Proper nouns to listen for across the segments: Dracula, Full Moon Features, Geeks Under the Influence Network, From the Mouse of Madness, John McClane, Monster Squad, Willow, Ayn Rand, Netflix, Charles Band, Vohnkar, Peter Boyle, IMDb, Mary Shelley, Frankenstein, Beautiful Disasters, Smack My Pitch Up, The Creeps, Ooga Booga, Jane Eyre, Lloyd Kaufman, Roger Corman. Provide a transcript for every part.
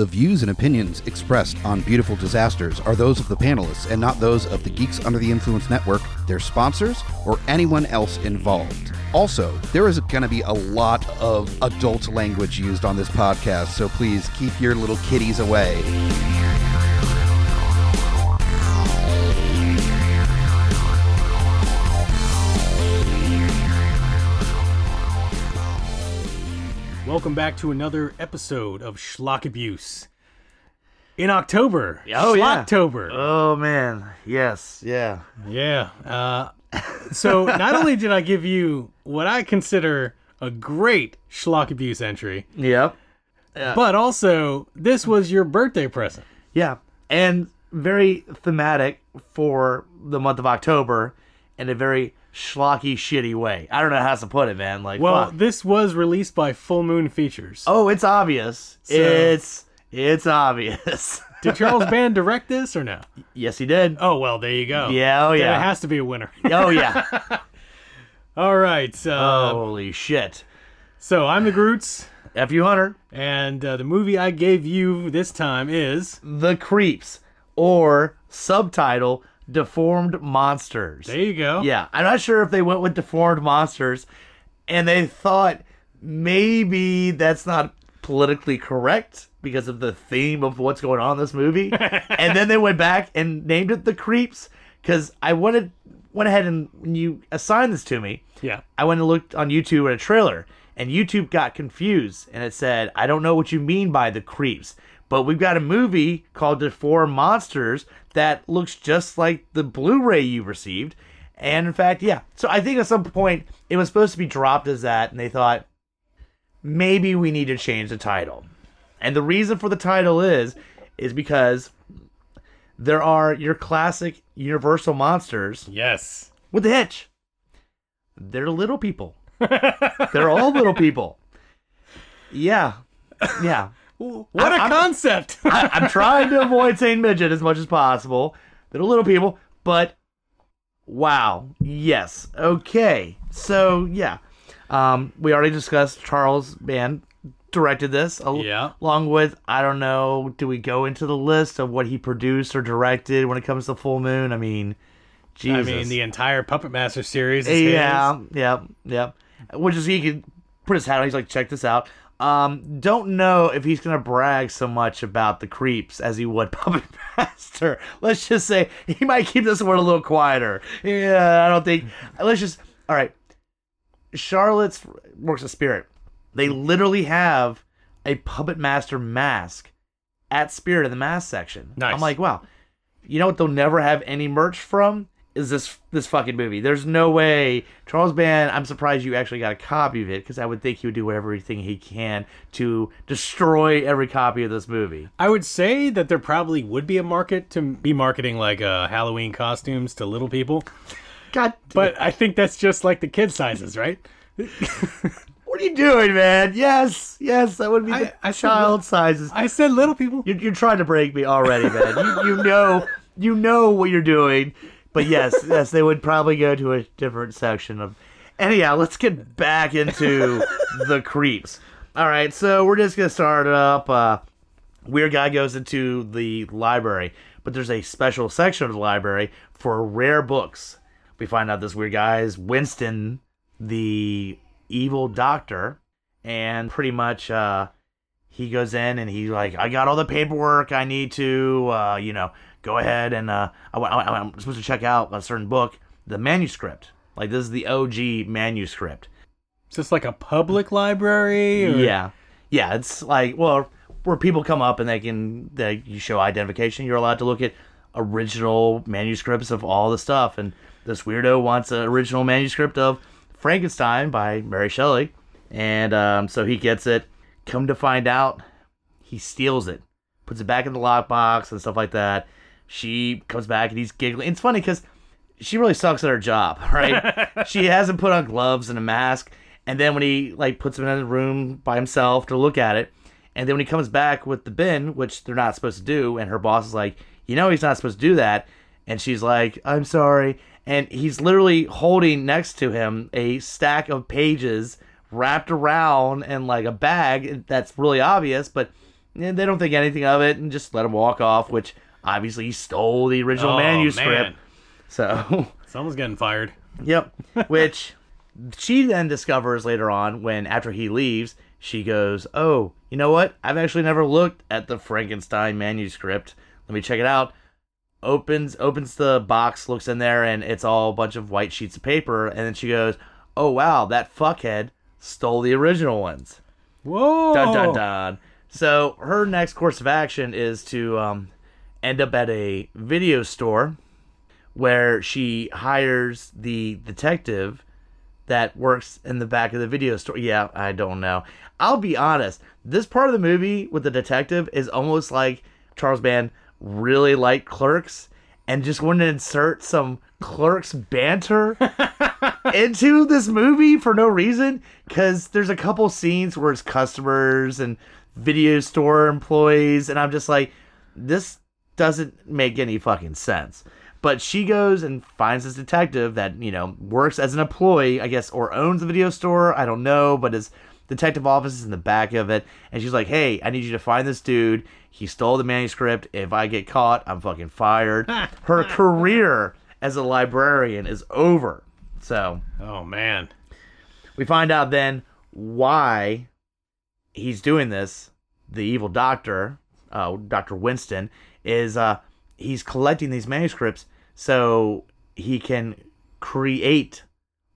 The views and opinions expressed on Beautiful Disasters are those of the panelists and not those of the Geeks Under the Influence Network, their sponsors, or anyone else involved. Also, there is going to be a lot of adult language used on this podcast, so please keep your little kitties away. Welcome back to another episode of Schlock Abuse. In October. Oh, Schlocktober. Yeah. Oh, man. Yes. Yeah. Yeah. So not only did I give you what I consider a great Schlock Abuse entry. Yep. But also, this was your birthday present. Yeah. And very thematic for the month of October in a very schlocky, shitty way. I don't know how to put it, man. Like, well, fuck. This was released by Full Moon Features. Oh, it's obvious. So, it's obvious. Did Charles Band direct this or no? Yes, he did. Oh, well, there you go. Yeah, oh, yeah. It has to be a winner. Oh, yeah. All right. Holy shit. So, I'm the Groots. F you, Hunter. And the movie I gave you this time is The Creeps, or subtitle Deformed Monsters. There you go. Yeah. I'm not sure if they went with Deformed Monsters and they thought maybe that's not politically correct because of the theme of what's going on in this movie. And then they went back and named it The Creeps because I went ahead and when you assigned this to me, yeah, I went and looked on YouTube at a trailer and YouTube got confused and it said, I don't know what you mean by The Creeps, but we've got a movie called Deformed Monsters that looks just like the Blu-ray you received. And in fact, yeah. So I think at some point, it was supposed to be dropped as that, and they thought, maybe we need to change the title. And the reason for the title is because there are your classic Universal monsters. Yes. With the hitch. They're little people. They're all little people. Yeah. Yeah. What a concept! I'm trying to avoid saying midget as much as possible. They're little people, but wow. Yes. Okay. So, yeah. We already discussed Charles Band directed this. Along with, I don't know, do we go into the list of what he produced or directed when it comes to Full Moon? I mean, Jesus. I mean, the entire Puppet Master series is his. Yeah. Which is, he could put his hat on. He's like, check this out. Don't know if he's going to brag so much about The Creeps as he would Puppet Master. Let's just say he might keep this one a little quieter. Yeah, I don't think... All right. Charlotte's works of Spirit. They literally have a Puppet Master mask at Spirit in the mask section. Nice. I'm like, wow. You know what they'll never have any merch from? Is this fucking movie. There's no way. Charles Band, I'm surprised you actually got a copy of it, because I would think he would do everything he can to destroy every copy of this movie. I would say that there probably would be a market to be marketing like Halloween costumes to little people. God damn. But I think that's just like the kid sizes, right? What are you doing, man? Yes, that would be child sizes. I said little people. You're trying to break me already, man. you know what you're doing. But yes, they would probably go to a different section of... Anyhow, let's get back into The Creeps. All right, so we're just going to start up. Weird guy goes into the library, but there's a special section of the library for rare books. We find out this weird guy is Winston, the evil doctor, and pretty much he goes in and he's like, I got all the paperwork I need to, go ahead and I'm supposed to check out a certain book, the manuscript. Like, this is the OG manuscript. Is this like a public library? Or? Yeah. It's like, well, where people come up and you show identification. You're allowed to look at original manuscripts of all the stuff. And this weirdo wants an original manuscript of Frankenstein by Mary Shelley, and so he gets it. Come to find out, he steals it, puts it back in the lockbox and stuff like that. She comes back and he's giggling. It's funny because she really sucks at her job, right? She hasn't put on gloves and a mask. And then when he puts him in a room by himself to look at it, and then when he comes back with the bin, which they're not supposed to do, and her boss is like, you know he's not supposed to do that. And she's like, I'm sorry. And he's literally holding next to him a stack of pages wrapped around in a bag. That's really obvious, but and they don't think anything of it and just let him walk off, which obviously he stole the original manuscript. Man. So someone's getting fired. Yep. Which she then discovers later on when, after he leaves, she goes, oh, you know what? I've actually never looked at the Frankenstein manuscript. Let me check it out. Opens the box, looks in there, and it's all a bunch of white sheets of paper. And then she goes, oh, wow, that fuckhead stole the original ones. Whoa. Dun, dun, dun. So her next course of action is to end up at a video store where she hires the detective that works in the back of the video store. Yeah, I don't know. I'll be honest. This part of the movie with the detective is almost like Charles Band really liked Clerks and just wanted to insert some Clerks banter into this movie for no reason, because there's a couple scenes where it's customers and video store employees, and I'm just like, this doesn't make any fucking sense. But she goes and finds this detective that, you know, works as an employee, I guess, or owns the video store. I don't know, but his detective office is in the back of it. And she's like, hey, I need you to find this dude. He stole the manuscript. If I get caught, I'm fucking fired. Her career as a librarian is over. So. Oh, man. We find out then why he's doing this. The evil doctor, Dr. Winston, is... he's collecting these manuscripts so he can create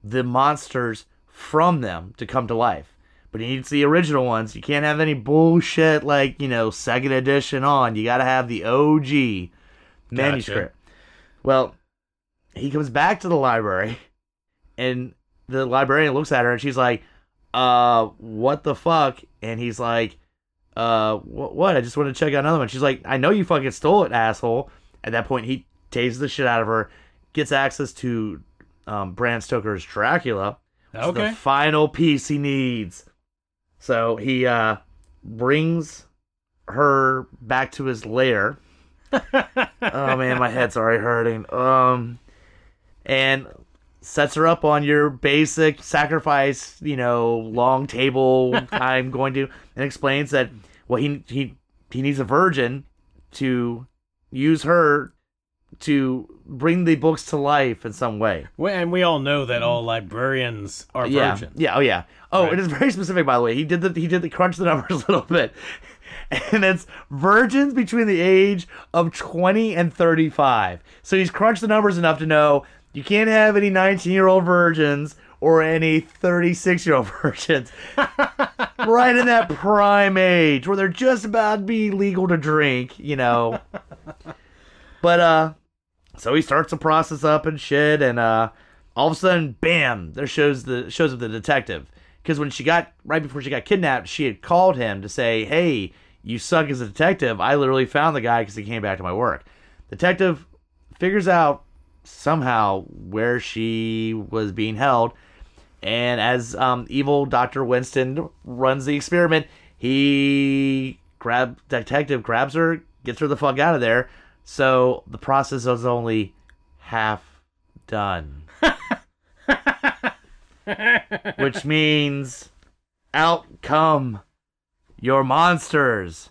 the monsters from them to come to life. But he needs the original ones. You can't have any bullshit like, you know, second edition on. You got to have the OG manuscript. Gotcha. Well, he comes back to the library and the librarian looks at her and she's like, what the fuck? And he's like, what? I just want to check out another one. She's like, I know you fucking stole it, asshole. At that point, he tases the shit out of her, gets access to Bram Stoker's Dracula, which is the final piece he needs. So he brings her back to his lair. Oh man, my head's already hurting. And sets her up on your basic sacrifice, you know, long table. I'm going to, and explains that, well, he needs a virgin to use her to bring the books to life in some way. And we all know that all librarians are virgins. Yeah. Oh yeah. Oh, right. It is very specific, by the way. He did the crunch the numbers a little bit, and it's virgins between the age of 20 and 35. So he's crunched the numbers enough to know. You can't have any 19-year-old virgins or any 36-year-old virgins right in that prime age where they're just about to be legal to drink, you know. But, so he starts the process up and shit, and all of a sudden, bam, there shows up the detective. Because when right before she got kidnapped, she had called him to say, hey, you suck as a detective. I literally found the guy because he came back to my work. Detective figures out somehow where she was being held, and as evil Dr. Winston runs the experiment, detective grabs her, gets her the fuck out of there. So the process is only half done. Which means out come your monsters,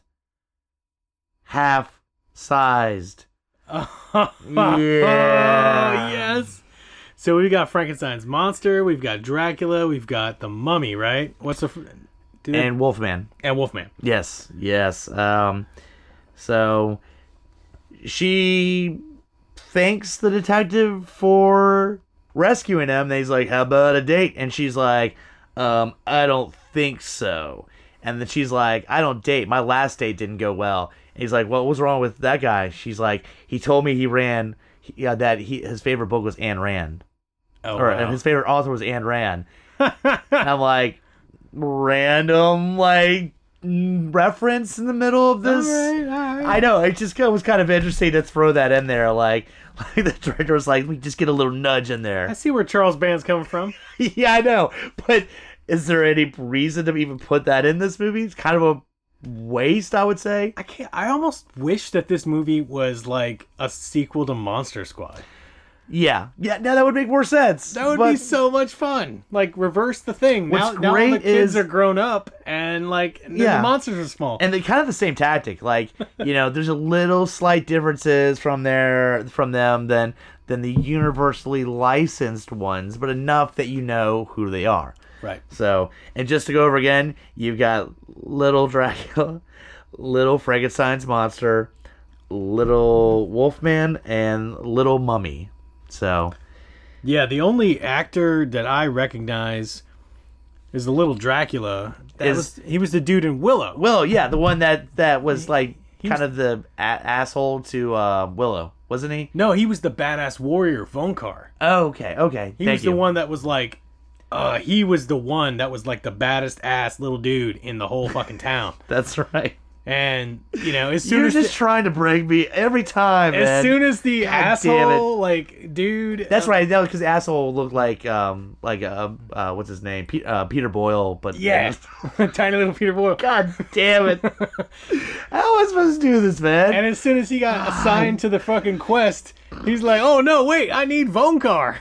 half sized. Oh, yeah. Yes. So we've got Frankenstein's monster, we've got Dracula, we've got the mummy, right? And Wolfman. And Wolfman. Yes. Yes. So she thanks the detective for rescuing him. And he's like, "How about a date?" And she's like, "I don't think so." And then she's like, "I don't date. My last date didn't go well." And he's like, "What was wrong with that guy?" She's like, "He told me his favorite book was Ayn Rand." Oh, or wow. His favorite author was Ayn Rand. And I'm like, random like reference in the middle of this. All right. I know, it just was kind of interesting to throw that in there. Like the director was like, "We just get a little nudge in there." I see where Charles Band's coming from. Yeah, I know, but is there any reason to even put that in this movie? It's kind of a waste, I would say. I almost wish that this movie was like a sequel to Monster Squad. Yeah, no, that would make more sense. That would be so much fun. Like, reverse the thing. Now all the kids are grown up, and, like, the monsters are small. And they're kind of the same tactic. Like, you know, there's a little slight differences from them than the universally licensed ones, but enough that you know who they are. Right. So, and just to go over again, you've got little Dracula, little Frankenstein's monster, little Wolfman, and little Mummy. So, yeah, the only actor that I recognize is the little Dracula. He was the dude in Willow. Willow, yeah, the one that was like kind of the asshole to Willow, wasn't he? No, he was the badass warrior, Vohnkar. Oh, okay. He was the one that was like, he was the one that was like the baddest ass little dude in the whole fucking town. That's right. And, you know, as soon as... You're just trying to break me every time, man. As soon as the asshole, like, dude... That's right, that was because asshole looked like what's his name? Peter Boyle, but... Yeah, tiny little Peter Boyle. God damn it. How am I supposed to do this, man? And as soon as he got assigned to the fucking quest, he's like, oh, no, wait, I need Vohnkar.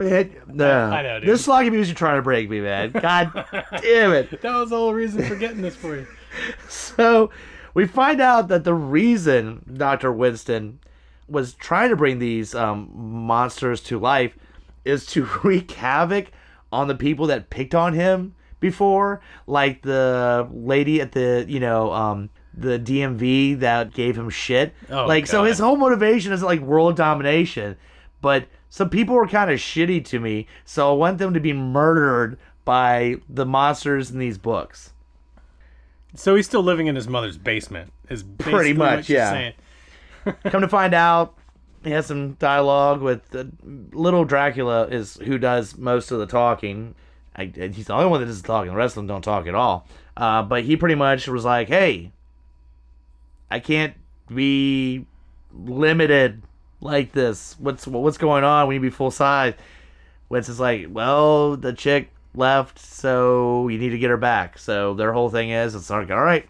I know, dude. This sloggy music trying to break me, man. God damn it. That was the whole reason for getting this for you. So we find out that the reason Dr. Winston was trying to bring these monsters to life is to wreak havoc on the people that picked on him before, like the lady at the, you know, the DMV that gave him shit. Oh, like, God. So his whole motivation is like world domination, but some people were kind of shitty to me, so I want them to be murdered by the monsters in these books. So he's still living in his mother's basement. Is pretty much, yeah. Come to find out, he has some dialogue with little Dracula, is who does most of the talking. He's the only one that does the talking. The rest of them don't talk at all. But he pretty much was like, "Hey, I can't be limited like this. What's going on? We need to be full size." Winston's like, well, the chick left, so you need to get her back. So their whole thing is, it's like, all right,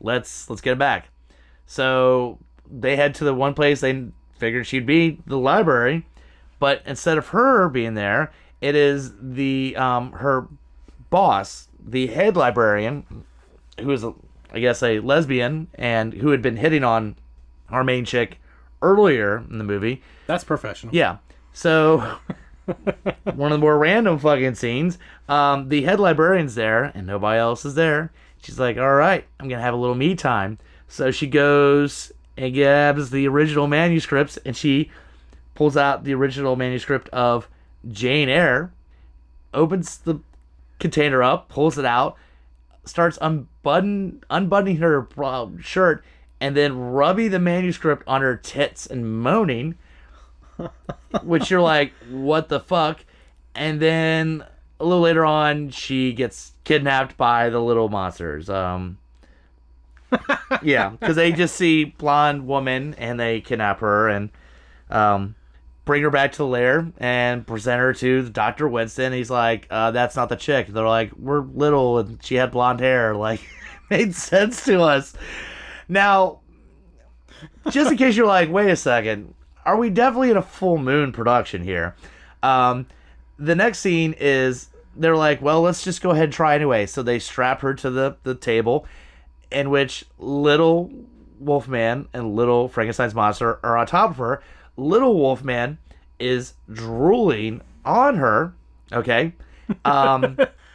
let's get her back. So they head to the one place they figured she'd be, the library, but instead of her being there, it is the her boss, the head librarian, who is, I guess, a lesbian and who had been hitting on our main chick earlier in the movie. That's professional. Yeah. So, one of the more random fucking scenes, the head librarian's there, and nobody else is there. She's like, all right, I'm going to have a little me time. So she goes and grabs the original manuscripts, and she pulls out the original manuscript of Jane Eyre, opens the container up, pulls it out, starts unbuttoning her shirt, and then rubbing the manuscript on her tits and moaning, which you're like, what the fuck? And then a little later on, she gets kidnapped by the little monsters. Yeah, because they just see blonde woman and they kidnap her and bring her back to the lair and present her to Dr. Winston. He's like, that's not the chick. They're like, we're little and she had blonde hair. Like, made sense to us. Now, just in case you're like, wait a second, are we definitely in a Full Moon production here? The next scene is, they're like, well, let's just go ahead and try anyway. So they strap her to the table, in which little Wolfman and little Frankenstein's monster are on top of her. Little Wolfman is drooling on her, okay?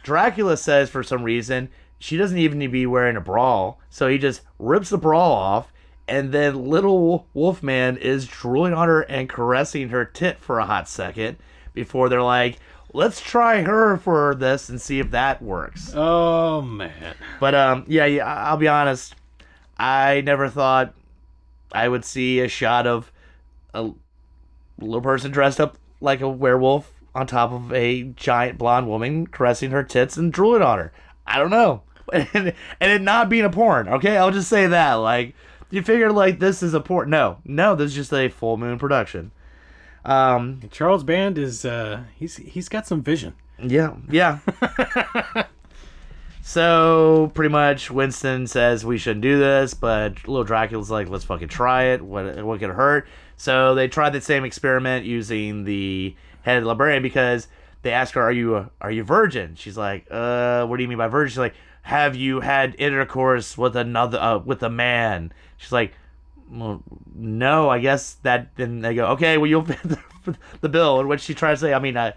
Dracula says, for some reason, she doesn't even need to be wearing a bra, so he just rips the bra off, and then little Wolfman is drooling on her and caressing her tit for a hot second before they're like, let's try her for this and see if that works. Oh, man. But, yeah, I'll be honest. I never thought I would see a shot of a little person dressed up like a werewolf on top of a giant blonde woman caressing her tits and drooling on her. I don't know. And it not being a porn, okay? I'll just say that. Like, you figure, like, this is a porn. No, this is just a Full Moon production. Charles Band is, he's got some vision. Yeah. So, pretty much, Winston says we shouldn't do this, but little Dracula's like, let's fucking try it. What could hurt? So they tried the same experiment using the head librarian, because they asked her, are you virgin? She's like, what do you mean by virgin? She's like, have you had intercourse with another, with a man? She's like, well, no, I guess that. Then they go, okay, well, you'll pay the bill. And what she tries to say, I mean, I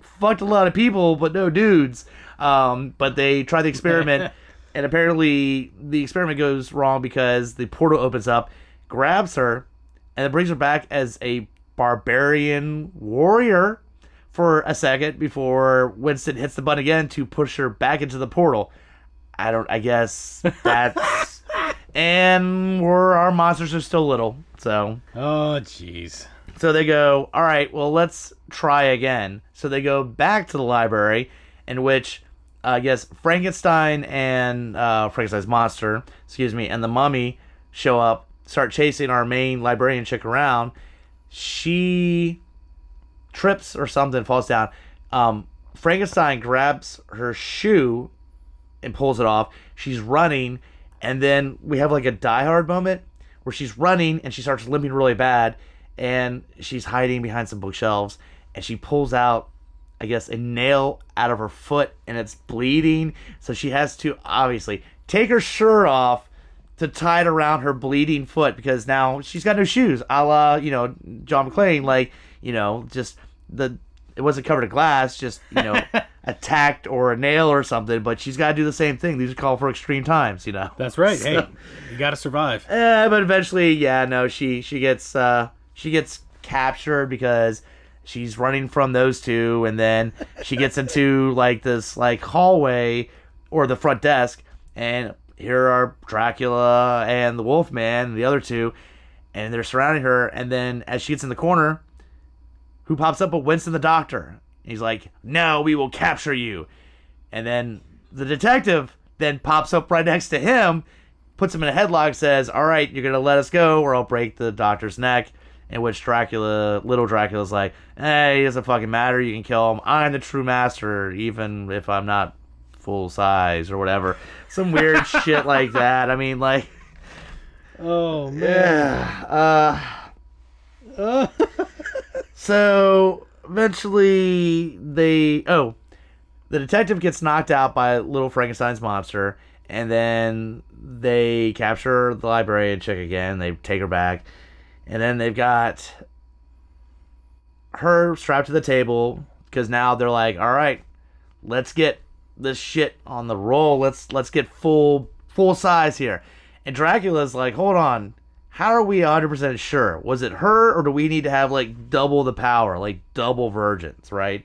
fucked a lot of people, but no dudes. But they try the experiment, and apparently the experiment goes wrong because the portal opens up, grabs her, and it brings her back as a barbarian warrior for a second before Winston hits the button again to push her back into the portal. I guess that's... and our monsters are still little, so... Oh, jeez. So they go, all right, well, let's try again. So they go back to the library, in which, I guess, Frankenstein and... Frankenstein's monster, and the mummy show up, start chasing our main librarian chick around. She... trips or something, falls down. Frankenstein grabs her shoe and pulls it off. She's running, and then we have like a Die Hard moment where she's running and she starts limping really bad, and she's hiding behind some bookshelves, and she pulls out, I guess, a nail out of her foot, and it's bleeding. So she has to obviously take her shirt off to tie it around her bleeding foot, because now she's got no shoes, a la, John McClane, like, just it wasn't covered in glass, just, attacked or a nail or something, but she's got to do the same thing. These are called for extreme times, That's right. So, hey, you got to survive. But eventually, she gets captured because she's running from those two, and then she gets into like this like hallway or the front desk, and here are Dracula and the Wolfman and the other two, and they're surrounding her, and then as she gets in the corner, who pops up but Winston the Doctor. He's like, no, we will capture you. And then the detective then pops up right next to him, puts him in a headlock, says, all right, you're going to let us go or I'll break the doctor's neck. In which little Dracula's like, hey, it doesn't fucking matter. You can kill him. I'm the true master, even if I'm not full size or whatever. Some weird shit like that. I mean, like... Oh, man. Yeah. So eventually the detective gets knocked out by little Frankenstein's monster, and then they capture the librarian chick again. They take her back, and then they've got her strapped to the table because now they're like, all right, let's get this shit on the roll. Let's get full size here. And Dracula's like, hold on. How are we 100% sure? Was it her, or do we need to have, like, double the power, like, double virgins, right?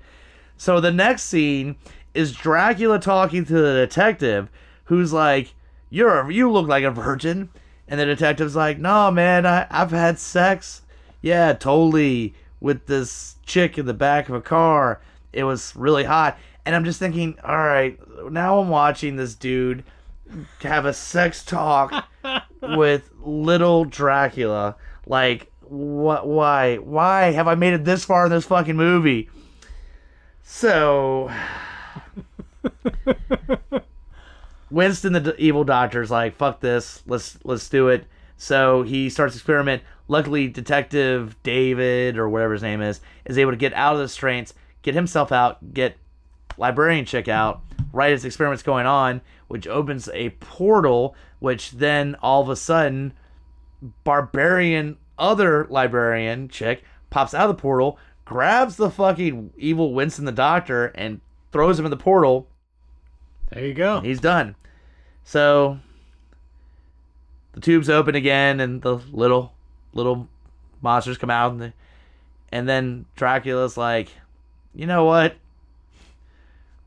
So the next scene is Dracula talking to the detective, who's like, you look like a virgin. And the detective's like, no, man, I've had sex. Yeah, totally, with this chick in the back of a car. It was really hot. And I'm just thinking, all right, now I'm watching this dude have a sex talk with little Dracula. Like, what? Why have I made it this far in this fucking movie? So Winston the evil doctor's like, fuck this, let's do it. So he starts to experiment. Luckily, Detective David or whatever his name is able to get out of the straits, get himself out, get librarian chick out right as the experiment's going on, which opens a portal, which then all of a sudden barbarian other librarian chick pops out of the portal, grabs the fucking evil Winston the Doctor, and throws him in the portal. There you go. He's done. So the tubes open again, and the little monsters come out, and then Dracula's like, you know what?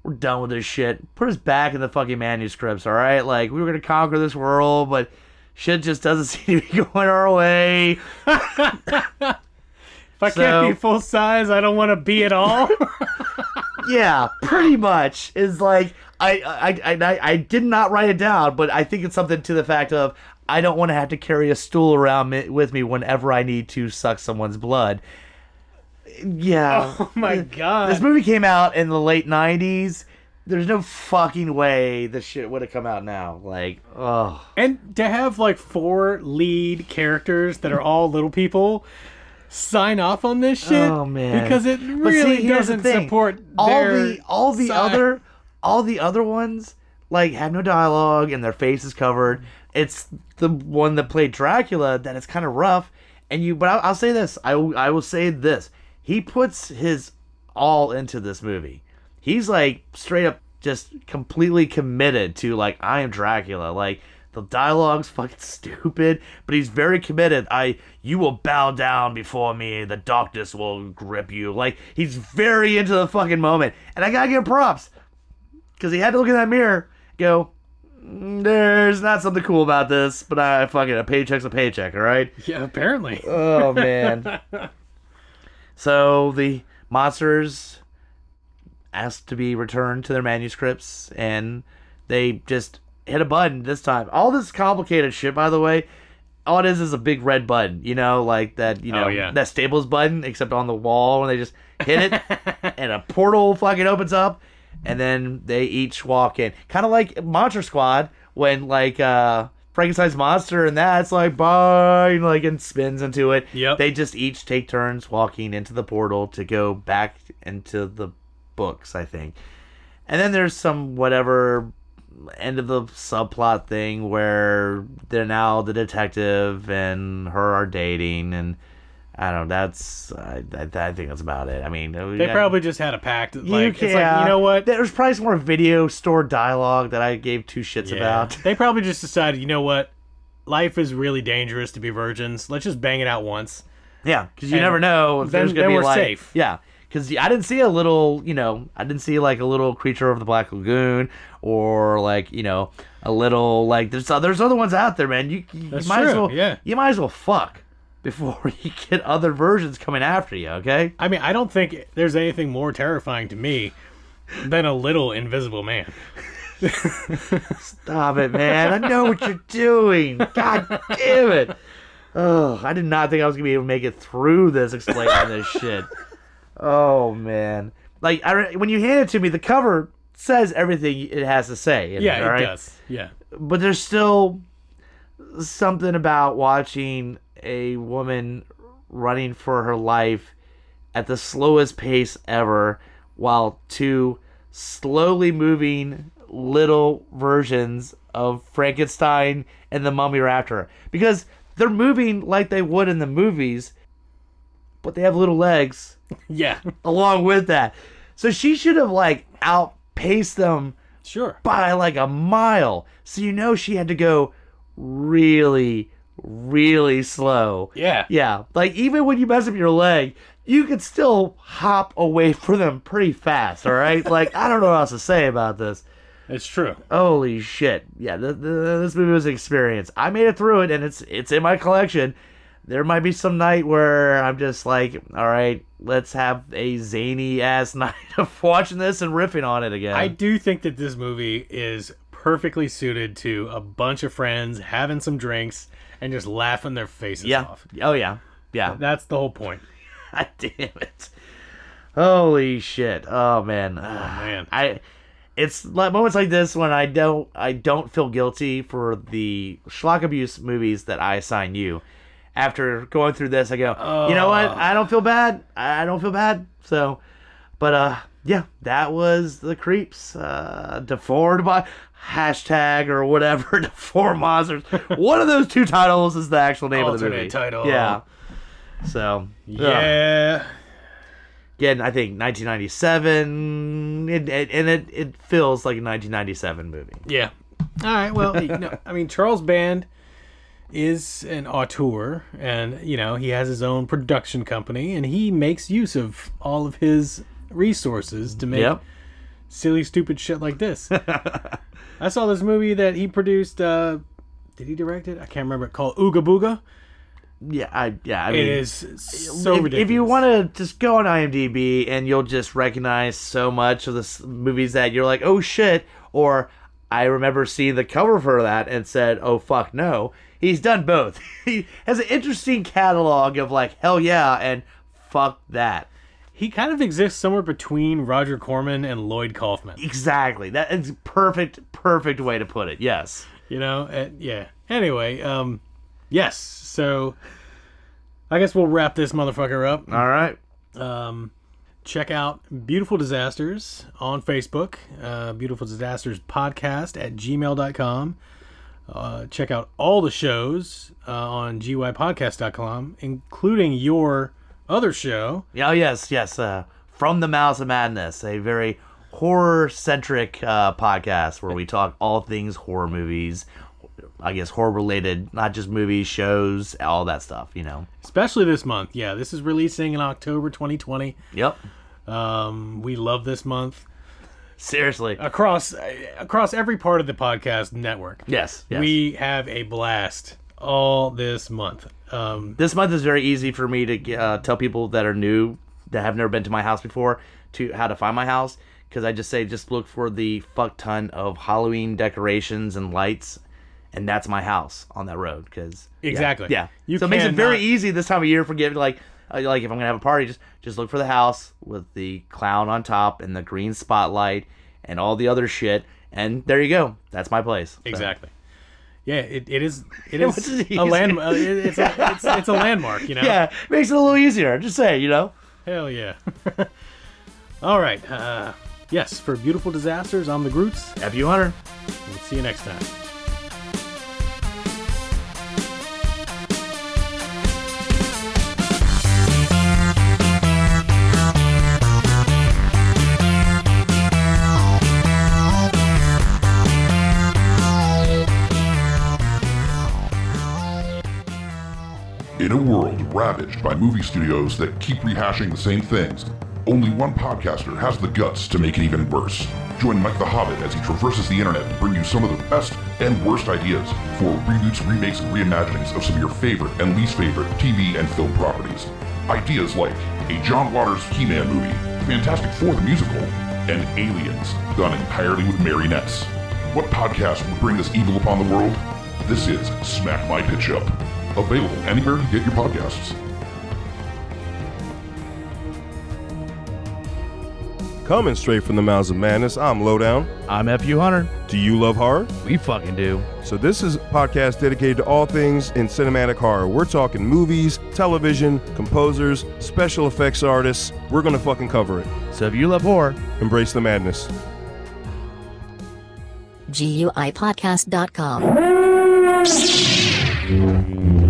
We're done with this shit. Put us back in the fucking manuscripts, all right? Like, we were going to conquer this world, but shit just doesn't seem to be going our way. If I can't be full size, I don't want to be at all. Yeah, pretty much. It's like, I did not write it down, but I think it's something to the fact of, I don't want to have to carry a stool around with me whenever I need to suck someone's blood. Yeah. Oh my god. This movie came out in the late 90s. There's no fucking way this shit would have come out now. Like, oh. And to have, like, 4 lead characters that are all little people sign off on this shit. Oh, man. Because it really doesn't support all the other ones, like, have no dialogue and their face is covered. It's the one that played Dracula that is kind of rough. And you, but I'll say this. I will say this. He puts his all into this movie. He's, like, straight up just completely committed to, like, I am Dracula. Like, the dialogue's fucking stupid, but he's very committed. You will bow down before me. The darkness will grip you. Like, he's very into the fucking moment. And I gotta give props, because he had to look in that mirror, go, there's not something cool about this, but I fucking, a paycheck's a paycheck, all right? Yeah, apparently. Oh, man. So, the monsters asked to be returned to their manuscripts, and they just hit a button this time. All this complicated shit, by the way, all it is a big red button, you know, like that, you know, that Staples button, except on the wall, and they just hit it, and a portal fucking opens up, and then they each walk in. Kind of like Monster Squad, when, like, Frankenstein's monster, and that's like, bye, and, like, and spins into it. Yep. They just each take turns walking into the portal to go back into the books, I think. And then there's some whatever end of the subplot thing where they're now the detective and her are dating, and I don't know, that's I think that's about it. I mean, they probably just had a pact. Like, it's like, you know what? There's probably some more video store dialogue that I gave 2 shits about. They probably just decided, you know what? Life is really dangerous to be virgins. Let's just bang it out once. Yeah, because you never know if there's going to be, like, safe. Yeah. Because I didn't see a little, you know, I didn't see, like, a little creature of the Black Lagoon or, like, you know, a little, like, there's other ones out there, man. You might as well, you might as well fuck before you get other versions coming after you, okay? I mean, I don't think there's anything more terrifying to me than a little invisible man. Stop it, man. I know what you're doing. God damn it. Oh, I did not think I was going to be able to make it through this explaining this shit. Oh, man. Like, when you hand it to me, the cover says everything it has to say. It does. Yeah. But there's still something about watching a woman running for her life at the slowest pace ever while 2 slowly moving little versions of Frankenstein and the Mummy are after her. Because they're moving like they would in the movies, but they have little legs. Yeah. Along with that. So she should have, like, outpaced them by, like, a mile. So, you know, she had to go really, really slow. Yeah. Yeah. Like, even when you mess up your leg, you could still hop away from them pretty fast, all right? Like, I don't know what else to say about this. It's true. Holy shit. Yeah, this movie was an experience. I made it through it, and it's in my collection. There might be some night where I'm just like, all right, let's have a zany-ass night of watching this and riffing on it again. I do think that this movie is perfectly suited to a bunch of friends having some drinks and just laughing their faces off. Oh, yeah. Yeah. That's the whole point. God damn it. Holy shit. Oh, man. Oh, man. It's like moments like this when I don't feel guilty for the schlock abuse movies that I assign you. After going through this, I go, you know what? I don't feel bad. So, but yeah, that was The Creeps. Deformed by hashtag or whatever, Deformed Monsters. One of those 2 titles is the actual name of the movie. Title. Yeah. So, yeah. Again, I think 1997, it feels like a 1997 movie. Yeah. All right, well, I mean, Charles Band is an auteur, and, you know, he has his own production company, and he makes use of all of his resources to make silly, stupid shit like this. I saw this movie that he produced. Did he direct it? I can't remember. It's called Ooga Booga. Yeah, I mean, it is so ridiculous. If you want to just go on IMDb, and you'll just recognize so much of the movies that you're like, oh shit, or I remember seeing the cover for that and said, oh fuck no. He's done both. He has an interesting catalog of, like, hell yeah and fuck that. He kind of exists somewhere between Roger Corman and Lloyd Kaufman. Exactly. That is perfect way to put it. Yes. You know, yeah. Anyway, yes. So I guess we'll wrap this motherfucker up. All right. Check out Beautiful Disasters on Facebook, Beautiful Disasters Podcast at gmail.com. Check out all the shows on gypodcast.com, including your other show. Oh, yes. From the Mouse of Madness, a very horror-centric podcast where we talk all things horror movies, I guess horror-related, not just movies, shows, all that stuff, you know. Especially this month, yeah. This is releasing in October 2020. Yep. We love this month. Seriously. Across every part of the podcast network. Yes. We have a blast all this month. This month is very easy for me to tell people that are new, that have never been to my house before, to how to find my house, because I just say just look for the fuck ton of Halloween decorations and lights, and that's my house on that road. Exactly. Yeah. So it makes it very easy this time of year for giving, like if I'm going to have a party, just look for the house with the clown on top and the green spotlight and all the other shit, and there you go. That's my place. So. Exactly. Yeah, it is a landmark. It's a landmark, you know. Yeah, makes it a little easier. Just say, you know. Hell yeah. All right. Yes, for Beautiful Disasters, I'm the Groots. F.U. Hunter. We'll see you next time. In a world ravaged by movie studios that keep rehashing the same things, only one podcaster has the guts to make it even worse. Join Mike the Hobbit as he traverses the internet to bring you some of the best and worst ideas for reboots, remakes, and reimaginings of some of your favorite and least favorite TV and film properties. Ideas like a John Waters He-Man movie, Fantastic Four the musical, and Aliens, done entirely with marionettes. What podcast would bring this evil upon the world? This is Smack My Pitch Up. Available anywhere you get your podcasts. Coming straight from the mouths of madness, I'm Lowdown. I'm F.U. Hunter. Do you love horror? We fucking do. So this is a podcast dedicated to all things in cinematic horror. We're talking movies, television, composers, special effects artists. We're going to fucking cover it. So if you love horror, embrace the madness. GUIPodcast.com